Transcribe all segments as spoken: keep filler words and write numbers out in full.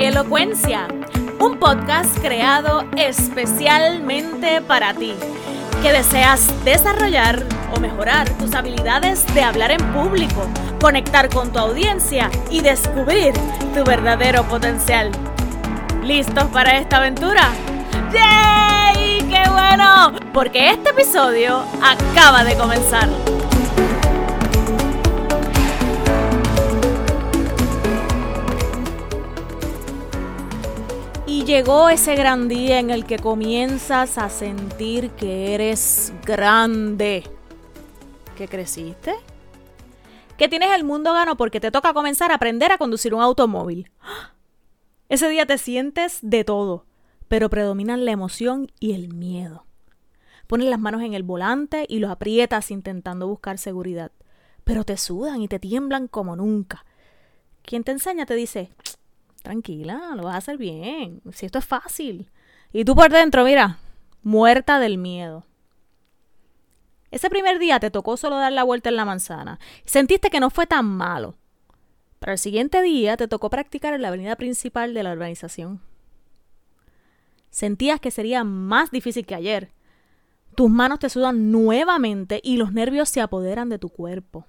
Elocuencia, un podcast creado especialmente para ti, que deseas desarrollar o mejorar tus habilidades de hablar en público, conectar con tu audiencia y descubrir tu verdadero potencial. ¿Listos para esta aventura? ¡Yay! ¡Qué bueno! Porque este episodio acaba de comenzar. Y llegó ese gran día en el que comienzas a sentir que eres grande, que creciste, que tienes el mundo ganado porque te toca comenzar a aprender a conducir un automóvil. Ese día te sientes de todo, pero predominan la emoción y el miedo. Pones las manos en el volante y los aprietas intentando buscar seguridad, pero te sudan y te tiemblan como nunca. Quien te enseña te dice: tranquila, lo vas a hacer bien, si esto es fácil. Y tú por dentro, mira, muerta del miedo. Ese primer día te tocó solo dar la vuelta en la manzana. Sentiste que no fue tan malo. Pero el siguiente día te tocó practicar en la avenida principal de la urbanización. Sentías que sería más difícil que ayer. Tus manos te sudan nuevamente y los nervios se apoderan de tu cuerpo.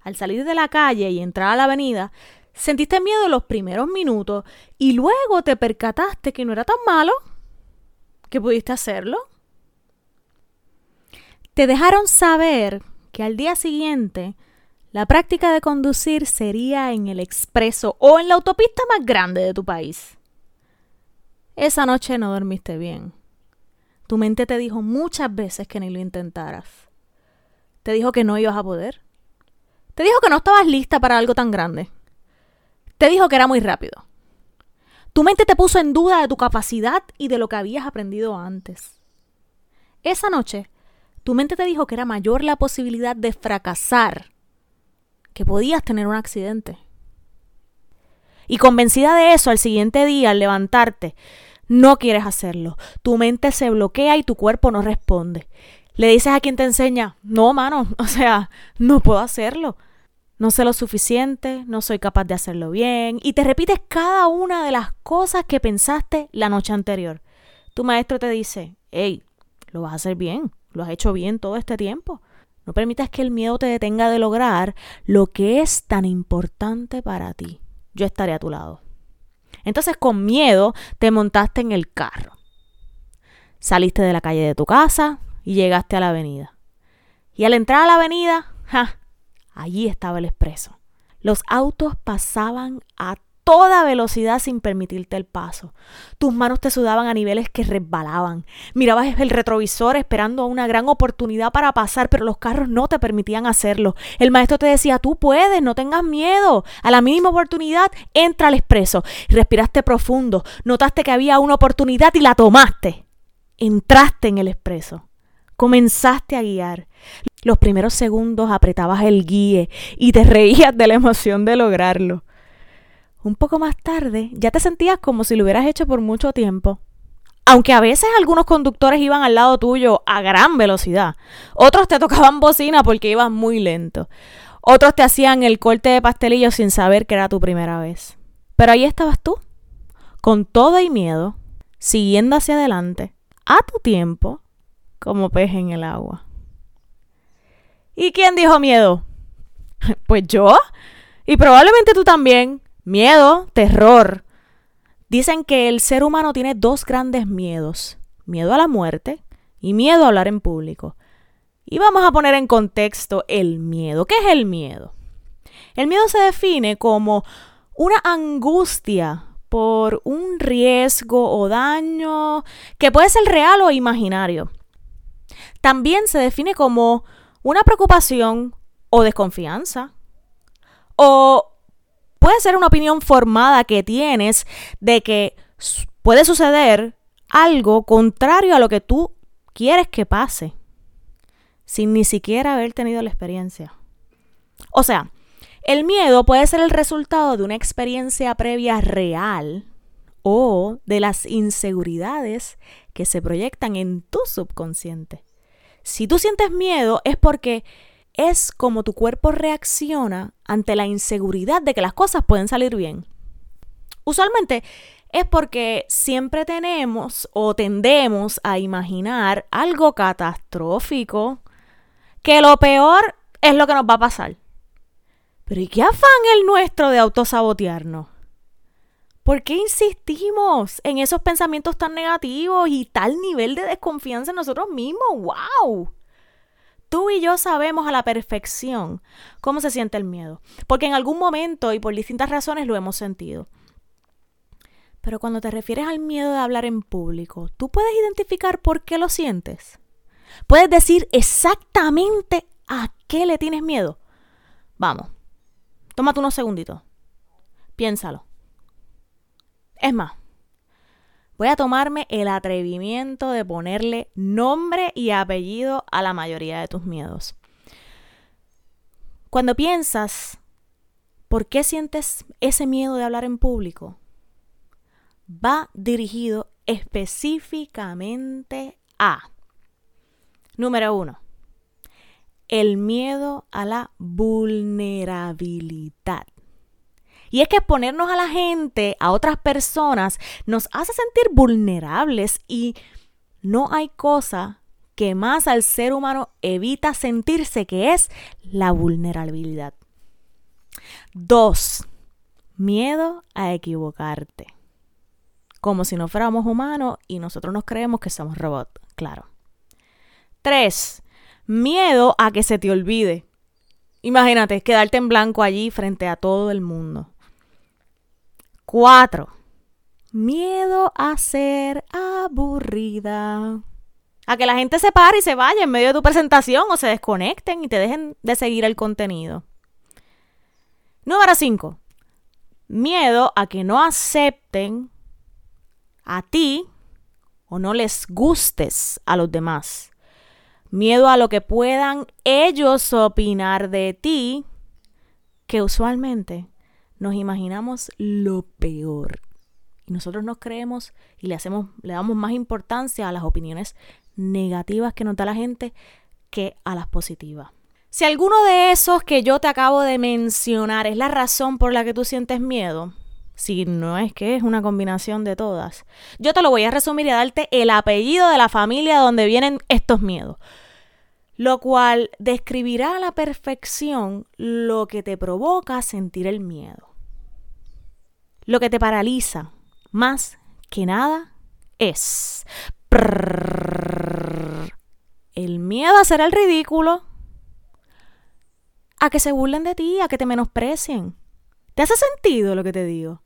Al salir de la calle y entrar a la avenida, sentiste miedo los primeros minutos y luego te percataste que no era tan malo, que pudiste hacerlo. Te dejaron saber que al día siguiente la práctica de conducir sería en el expreso o en la autopista más grande de tu país. Esa noche no dormiste bien. Tu mente te dijo muchas veces que ni lo intentaras. Te dijo que no ibas a poder. Te dijo que no estabas lista para algo tan grande. Te dijo que era muy rápido. Tu mente te puso en duda de tu capacidad y de lo que habías aprendido antes. Esa noche, tu mente te dijo que era mayor la posibilidad de fracasar, que podías tener un accidente. Y convencida de eso, al siguiente día, al levantarte, no quieres hacerlo. Tu mente se bloquea y tu cuerpo no responde. Le dices a quien te enseña: no, mano, o sea, no puedo hacerlo. No sé lo suficiente, no soy capaz de hacerlo bien. Y te repites cada una de las cosas que pensaste la noche anterior. Tu maestro te dice: hey, lo vas a hacer bien, lo has hecho bien todo este tiempo. No permitas que el miedo te detenga de lograr lo que es tan importante para ti. Yo estaré a tu lado. Entonces, con miedo, te montaste en el carro. Saliste de la calle de tu casa y llegaste a la avenida. Y al entrar a la avenida, ¡ja!, allí estaba el expreso. Los autos pasaban a toda velocidad sin permitirte el paso. Tus manos te sudaban a niveles que resbalaban. Mirabas el retrovisor esperando una gran oportunidad para pasar, pero los carros no te permitían hacerlo. El maestro te decía: tú puedes, no tengas miedo. A la mínima oportunidad, entra al expreso. Respiraste profundo, notaste que había una oportunidad y la tomaste. Entraste en el expreso. Comenzaste a guiar. Los primeros segundos apretabas el guíe y te reías de la emoción de lograrlo. Un poco más tarde ya te sentías como si lo hubieras hecho por mucho tiempo. Aunque a veces algunos conductores iban al lado tuyo a gran velocidad. Otros te tocaban bocina porque ibas muy lento. Otros te hacían el corte de pastelillo sin saber que era tu primera vez. Pero ahí estabas tú, con todo y miedo, siguiendo hacia adelante, a tu tiempo, como pez en el agua. ¿Y quién dijo miedo? Pues yo. Y probablemente tú también. Miedo, terror. Dicen que el ser humano tiene dos grandes miedos: miedo a la muerte y miedo a hablar en público. Y vamos a poner en contexto el miedo. ¿Qué es el miedo? El miedo se define como una angustia por un riesgo o daño que puede ser real o imaginario. También se define como una preocupación o desconfianza, o puede ser una opinión formada que tienes de que puede suceder algo contrario a lo que tú quieres que pase, sin ni siquiera haber tenido la experiencia. O sea, el miedo puede ser el resultado de una experiencia previa real o de las inseguridades que se proyectan en tu subconsciente. Si tú sientes miedo es porque es como tu cuerpo reacciona ante la inseguridad de que las cosas pueden salir bien. Usualmente es porque siempre tenemos o tendemos a imaginar algo catastrófico, que lo peor es lo que nos va a pasar. Pero ¿y qué afán el nuestro de autosabotearnos? ¿Por qué insistimos en esos pensamientos tan negativos y tal nivel de desconfianza en nosotros mismos? ¡Wow! Tú y yo sabemos a la perfección cómo se siente el miedo, porque en algún momento y por distintas razones lo hemos sentido. Pero cuando te refieres al miedo de hablar en público, ¿tú puedes identificar por qué lo sientes? ¿Puedes decir exactamente a qué le tienes miedo? Vamos, tómate unos segunditos. Piénsalo. Es más, voy a tomarme el atrevimiento de ponerle nombre y apellido a la mayoría de tus miedos. Cuando piensas, ¿por qué sientes ese miedo de hablar en público? Va dirigido específicamente a... Número uno, el miedo a la vulnerabilidad. Y es que exponernos a la gente, a otras personas, nos hace sentir vulnerables y no hay cosa que más al ser humano evita sentirse que es la vulnerabilidad. Dos, miedo a equivocarte. Como si no fuéramos humanos y nosotros nos creemos que somos robots, claro. Tres, miedo a que se te olvide. Imagínate, quedarte en blanco allí frente a todo el mundo. Cuatro, miedo a ser aburrida. A que la gente se pare y se vaya en medio de tu presentación o se desconecten y te dejen de seguir el contenido. Número cinco, miedo a que no acepten a ti o no les gustes a los demás. Miedo a lo que puedan ellos opinar de ti, que usualmente nos imaginamos lo peor. Y nosotros nos creemos y le hacemos, le damos más importancia a las opiniones negativas que nos da la gente que a las positivas. Si alguno de esos que yo te acabo de mencionar es la razón por la que tú sientes miedo, si no es que es una combinación de todas, yo te lo voy a resumir y a darte el apellido de la familia donde vienen estos miedos, lo cual describirá a la perfección lo que te provoca sentir el miedo. Lo que te paraliza, más que nada, es el miedo a hacer el ridículo, a que se burlen de ti, a que te menosprecien. ¿Te hace sentido lo que te digo?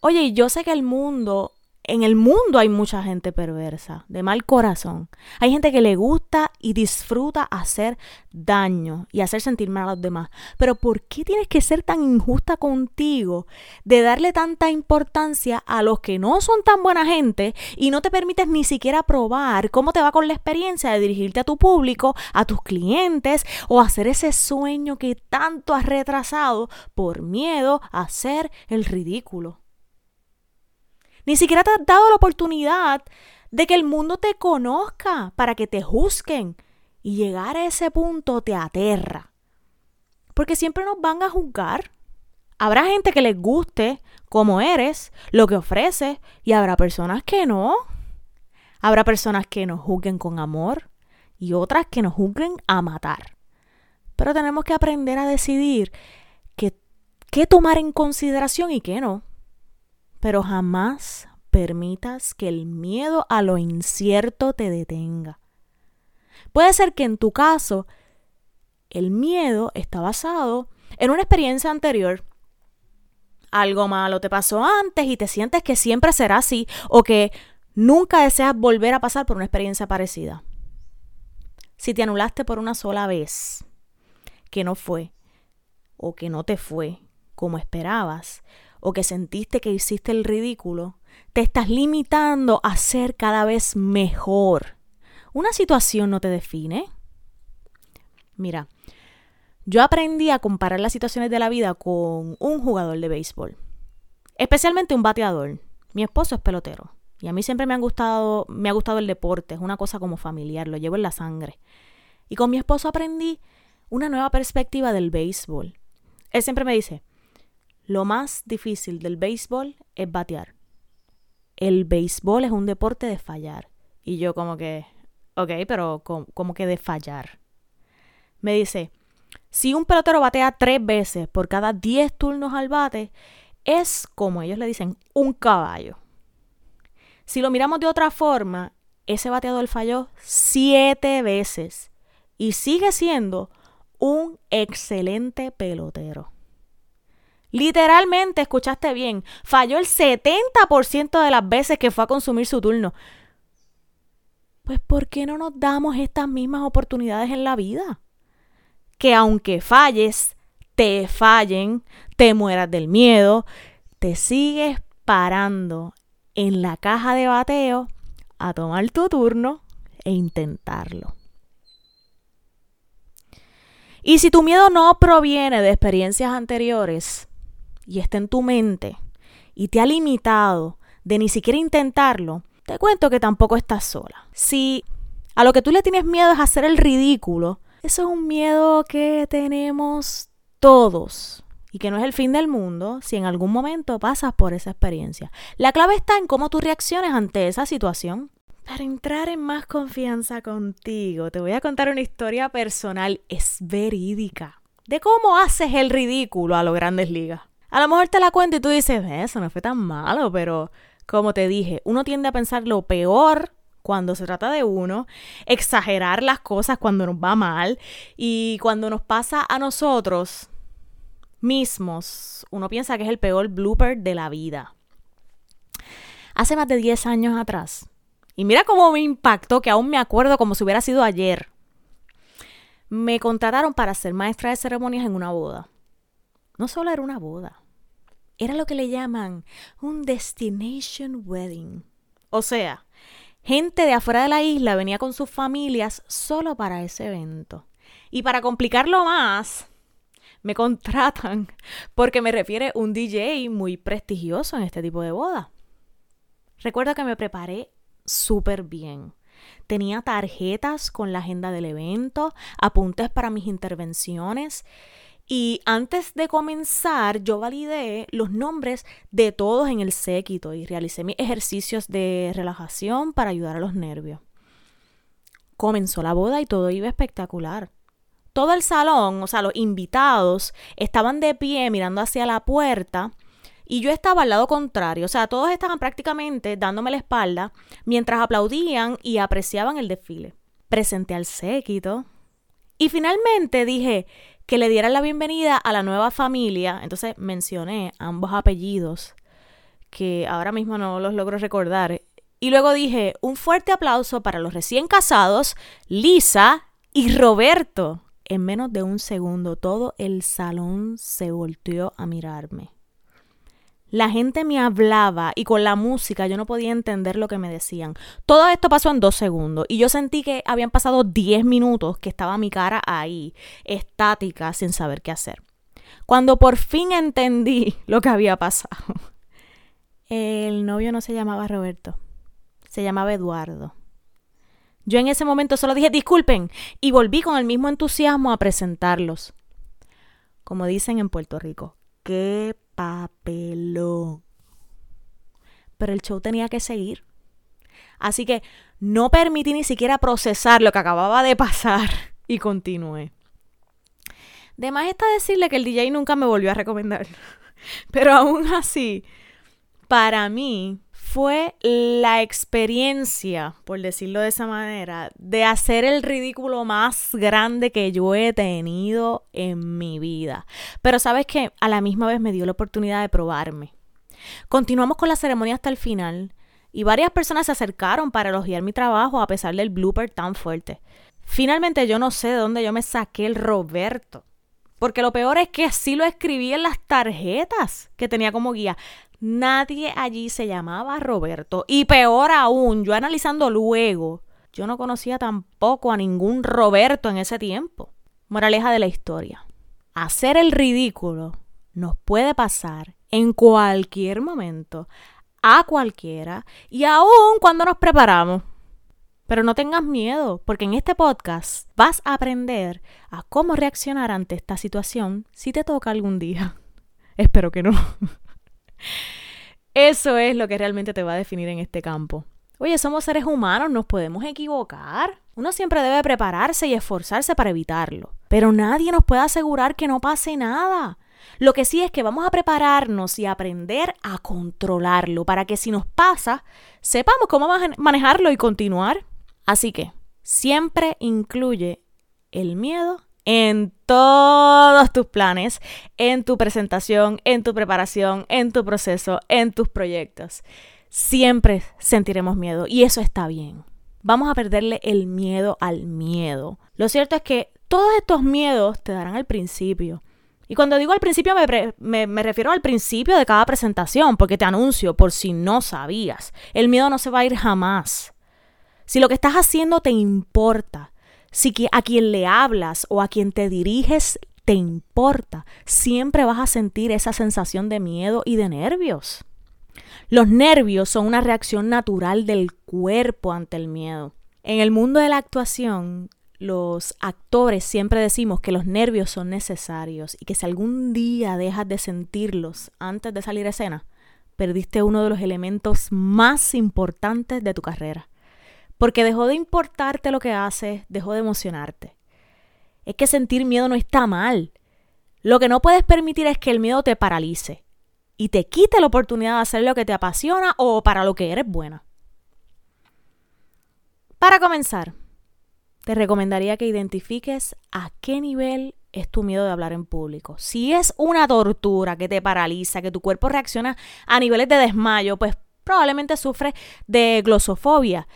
Oye, yo sé que el mundo... En el mundo hay mucha gente perversa, de mal corazón. Hay gente que le gusta y disfruta hacer daño y hacer sentir mal a los demás. Pero ¿por qué tienes que ser tan injusta contigo de darle tanta importancia a los que no son tan buena gente y no te permites ni siquiera probar cómo te va con la experiencia de dirigirte a tu público, a tus clientes o hacer ese sueño que tanto has retrasado por miedo a hacer el ridículo? Ni siquiera te has dado la oportunidad de que el mundo te conozca para que te juzguen. Y llegar a ese punto te aterra. Porque siempre nos van a juzgar. Habrá gente que les guste cómo eres, lo que ofreces, y habrá personas que no. Habrá personas que nos juzguen con amor y otras que nos juzguen a matar. Pero tenemos que aprender a decidir qué, qué tomar en consideración y qué no. Pero jamás permitas que el miedo a lo incierto te detenga. Puede ser que en tu caso el miedo está basado en una experiencia anterior. Algo malo te pasó antes y te sientes que siempre será así o que nunca deseas volver a pasar por una experiencia parecida. Si te anulaste por una sola vez, que no fue o que no te fue como esperabas, o que sentiste que hiciste el ridículo, te estás limitando a ser cada vez mejor. Una situación no te define. Mira, yo aprendí a comparar las situaciones de la vida con un jugador de béisbol, especialmente un bateador. Mi esposo es pelotero y a mí siempre me han gustado, me ha gustado el deporte, es una cosa como familiar, lo llevo en la sangre. Y con mi esposo aprendí una nueva perspectiva del béisbol. Él siempre me dice, Lo más difícil del béisbol es batear. El béisbol es un deporte de fallar. Y yo como que, ok, pero ¿cómo, cómo que de fallar? Me dice, si un pelotero batea tres veces por cada diez turnos al bate, es, como ellos le dicen, un caballo. Si lo miramos de otra forma, ese bateador falló siete veces y sigue siendo un excelente pelotero. Literalmente, escuchaste bien, falló el setenta por ciento de las veces que fue a consumir su turno. Pues, ¿por qué no nos damos estas mismas oportunidades en la vida? Que aunque falles, te fallen, te mueras del miedo, te sigues parando en la caja de bateo a tomar tu turno e intentarlo. Y si tu miedo no proviene de experiencias anteriores y está en tu mente y te ha limitado de ni siquiera intentarlo, te cuento que tampoco estás sola. Si a lo que tú le tienes miedo es hacer el ridículo, eso es un miedo que tenemos todos y que no es el fin del mundo si en algún momento pasas por esa experiencia. La clave está en cómo tú reacciones ante esa situación. Para entrar en más confianza contigo, te voy a contar una historia personal, es verídica, de cómo haces el ridículo a los grandes ligas. A lo mejor te la cuento y tú dices, eso no fue tan malo, pero como te dije, uno tiende a pensar lo peor cuando se trata de uno, exagerar las cosas cuando nos va mal, y cuando nos pasa a nosotros mismos, uno piensa que es el peor blooper de la vida. Hace más de diez años atrás, y mira cómo me impactó, que aún me acuerdo como si hubiera sido ayer. Me contrataron para ser maestra de ceremonias en una boda. No solo era una boda, era lo que le llaman un destination wedding. O sea, gente de afuera de la isla venía con sus familias solo para ese evento. Y para complicarlo más, me contratan porque me refiere un D J muy prestigioso en este tipo de boda. Recuerdo que me preparé súper bien. Tenía tarjetas con la agenda del evento, apuntes para mis intervenciones, y antes de comenzar yo validé los nombres de todos en el séquito y realicé mis ejercicios de relajación para ayudar a los nervios. Comenzó la boda y todo iba espectacular. Todo el salón, o sea, los invitados, estaban de pie mirando hacia la puerta. Y yo estaba al lado contrario, o sea, todos estaban prácticamente dándome la espalda mientras aplaudían y apreciaban el desfile. Presenté al séquito y finalmente dije que le dieran la bienvenida a la nueva familia. Entonces mencioné ambos apellidos, que ahora mismo no los logro recordar. Y luego dije, un fuerte aplauso para los recién casados, Lisa y Roberto. En menos de un segundo, todo el salón se volteó a mirarme. La gente me hablaba y con la música yo no podía entender lo que me decían. Todo esto pasó en dos segundos y yo sentí que habían pasado diez minutos que estaba mi cara ahí, estática, sin saber qué hacer. Cuando por fin entendí lo que había pasado, el novio no se llamaba Roberto, se llamaba Eduardo. Yo en ese momento solo dije, disculpen, y volví con el mismo entusiasmo a presentarlos. Como dicen en Puerto Rico, qué papelón. Pero el show tenía que seguir. Así que no permití ni siquiera procesar lo que acababa de pasar y continué. De más está decirle que el D J nunca me volvió a recomendar. Pero aún así, para mí fue la experiencia, por decirlo de esa manera, de hacer el ridículo más grande que yo he tenido en mi vida. Pero sabes que a la misma vez me dio la oportunidad de probarme. Continuamos con la ceremonia hasta el final y varias personas se acercaron para elogiar mi trabajo a pesar del blooper tan fuerte. Finalmente yo no sé de dónde yo me saqué el Roberto, porque lo peor es que así lo escribí en las tarjetas que tenía como guía. Nadie allí se llamaba Roberto. Y peor aún, yo analizando luego, yo no conocía tampoco a ningún Roberto en ese tiempo. Moraleja de la historia. Hacer el ridículo nos puede pasar en cualquier momento, a cualquiera, y aún cuando nos preparamos. Pero no tengas miedo, porque en este podcast vas a aprender a cómo reaccionar ante esta situación si te toca algún día. Espero que no. Eso es lo que realmente te va a definir en este campo. Oye, somos seres humanos, nos podemos equivocar. Uno siempre debe prepararse y esforzarse para evitarlo. Pero nadie nos puede asegurar que no pase nada. Lo que sí es que vamos a prepararnos y aprender a controlarlo para que si nos pasa, sepamos cómo manejarlo y continuar. Así que siempre incluye el miedo en todos tus planes, en tu presentación, en tu preparación, en tu proceso, en tus proyectos. Siempre sentiremos miedo y eso está bien. Vamos a perderle el miedo al miedo. Lo cierto es que todos estos miedos te darán al principio. Y cuando digo al principio, me, pre- me, me refiero al principio de cada presentación, porque te anuncio, por si no sabías, el miedo no se va a ir jamás. Si lo que estás haciendo te importa, si a quien le hablas o a quien te diriges te importa, siempre vas a sentir esa sensación de miedo y de nervios. Los nervios son una reacción natural del cuerpo ante el miedo. En el mundo de la actuación, los actores siempre decimos que los nervios son necesarios y que si algún día dejas de sentirlos antes de salir a escena, perdiste uno de los elementos más importantes de tu carrera. Porque dejó de importarte lo que haces, dejó de emocionarte. Es que sentir miedo no está mal. Lo que no puedes permitir es que el miedo te paralice y te quite la oportunidad de hacer lo que te apasiona o para lo que eres buena. Para comenzar, te recomendaría que identifiques a qué nivel es tu miedo de hablar en público. Si es una tortura que te paraliza, que tu cuerpo reacciona a niveles de desmayo, pues probablemente sufres de glosofobia.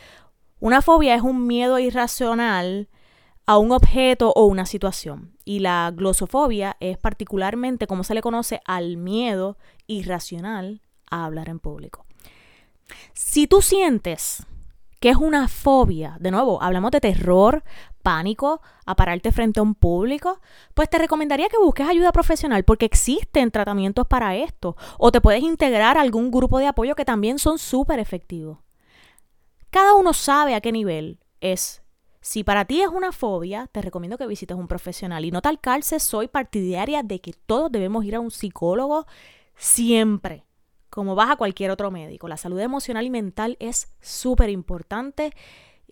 Una fobia es un miedo irracional a un objeto o una situación. Y la glosofobia es particularmente como se le conoce al miedo irracional a hablar en público. Si tú sientes que es una fobia, de nuevo, hablamos de terror, pánico, a pararte frente a un público, pues te recomendaría que busques ayuda profesional porque existen tratamientos para esto o te puedes integrar a algún grupo de apoyo que también son súper efectivos. Cada uno sabe a qué nivel es. Si para ti es una fobia, te recomiendo que visites un profesional y no te alcances, soy partidaria de que todos debemos ir a un psicólogo siempre. Como vas a cualquier otro médico. La salud emocional y mental es súper importante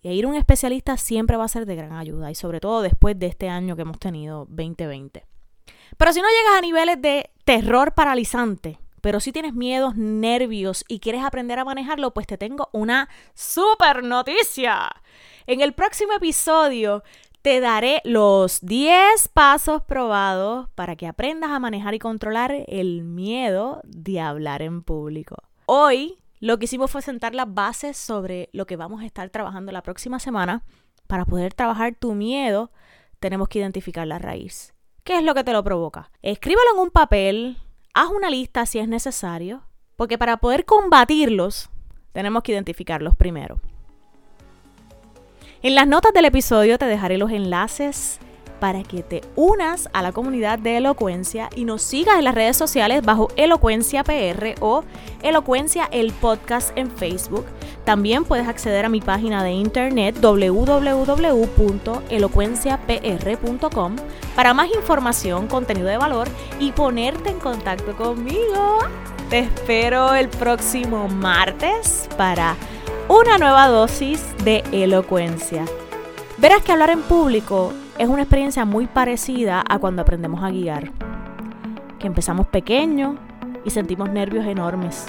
e ir a un especialista siempre va a ser de gran ayuda y sobre todo después de este año que hemos tenido veinte veinte. Pero si no llegas a niveles de terror paralizante, pero si tienes miedos, nervios y quieres aprender a manejarlo, pues te tengo una súper noticia. En el próximo episodio te daré los diez pasos probados para que aprendas a manejar y controlar el miedo de hablar en público. Hoy lo que hicimos fue sentar las bases sobre lo que vamos a estar trabajando la próxima semana. Para poder trabajar tu miedo, tenemos que identificar la raíz. ¿Qué es lo que te lo provoca? Escríbelo en un papel, haz una lista si es necesario, porque para poder combatirlos, tenemos que identificarlos primero. En las notas del episodio te dejaré los enlaces para que te unas a la comunidad de Elocuencia y nos sigas en las redes sociales bajo Elocuencia P R o Elocuencia el podcast en Facebook. También puedes acceder a mi página de internet doble u doble u doble u punto elocuencia p r punto com para más información, contenido de valor y ponerte en contacto conmigo. Te espero el próximo martes para una nueva dosis de elocuencia. Verás que hablar en público es una experiencia muy parecida a cuando aprendemos a guiar. Que empezamos pequeño y sentimos nervios enormes.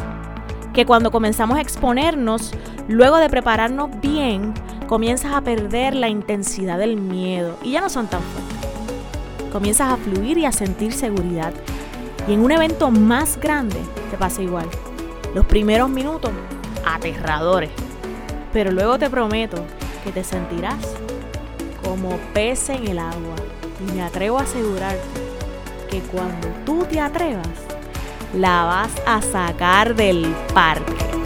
Que cuando comenzamos a exponernos, luego de prepararnos bien, comienzas a perder la intensidad del miedo y ya no son tan fuertes. Comienzas a fluir y a sentir seguridad. Y en un evento más grande te pasa igual. Los primeros minutos, aterradores. Pero luego te prometo que te sentirás como pez en el agua. Y me atrevo a asegurarte que cuando tú te atrevas, la vas a sacar del parque.